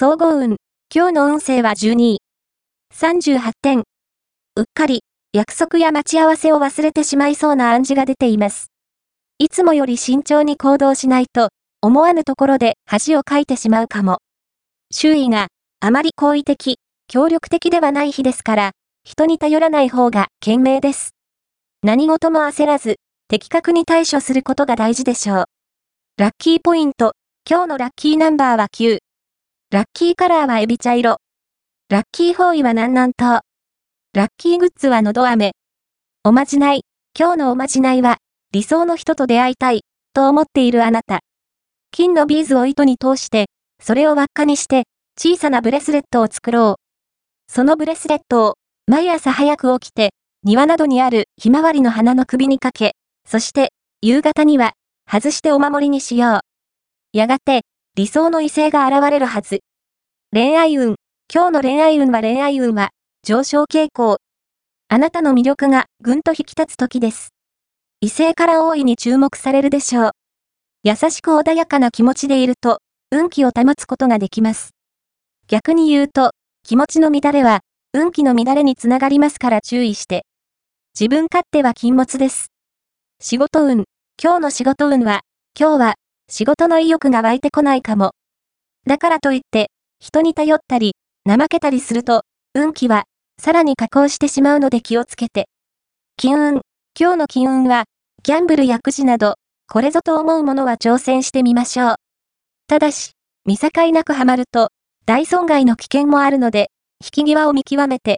総合運、今日の運勢は12位。38点。うっかり、約束や待ち合わせを忘れてしまいそうな暗示が出ています。いつもより慎重に行動しないと、思わぬところで恥をかいてしまうかも。周囲が、あまり好意的、協力的ではない日ですから、人に頼らない方が賢明です。何事も焦らず、的確に対処することが大事でしょう。ラッキーポイント、今日のラッキーナンバーは9。ラッキーカラーはエビ茶色。ラッキー方位は南南東。ラッキーグッズはのど飴。おまじない、今日のおまじないは、理想の人と出会いたい、と思っているあなた。金のビーズを糸に通して、それを輪っかにして、小さなブレスレットを作ろう。そのブレスレットを、毎朝早く起きて、庭などにあるひまわりの花の首にかけ、そして、夕方には、外してお守りにしよう。やがて、理想の異性が現れるはず。恋愛運。今日の恋愛運は、上昇傾向。あなたの魅力がぐんと引き立つ時です。異性から大いに注目されるでしょう。優しく穏やかな気持ちでいると、運気を保つことができます。逆に言うと、気持ちの乱れは、運気の乱れにつながりますから注意して。自分勝手は禁物です。仕事運。今日の仕事運は、今日は、仕事の意欲が湧いてこないかも。だからといって、人に頼ったり、怠けたりすると、運気は、さらに下降してしまうので気をつけて。金運。今日の金運は、ギャンブルやくじなど、これぞと思うものは挑戦してみましょう。ただし、見境なくハマると、大損害の危険もあるので、引き際を見極めて、